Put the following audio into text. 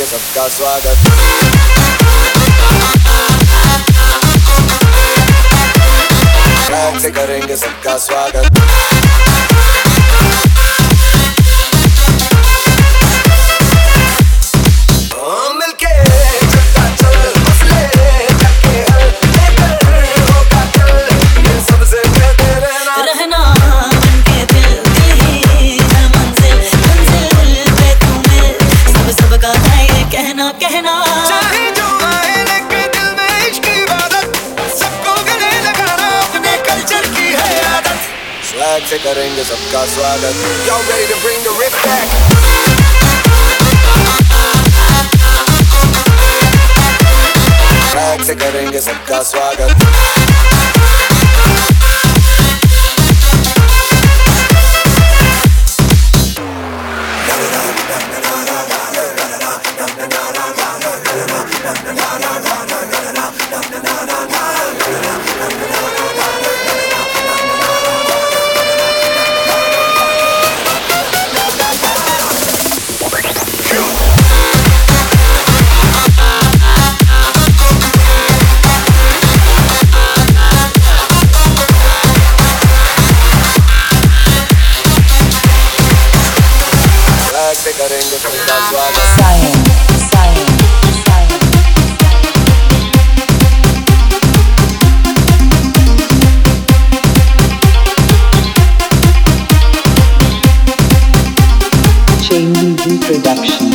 guess I've got swagger. Back se karenge sabka swagat. Swag se karenge sabka swagat. Y'all ready to bring the rip back? Swag se karenge sabka swagat. Production.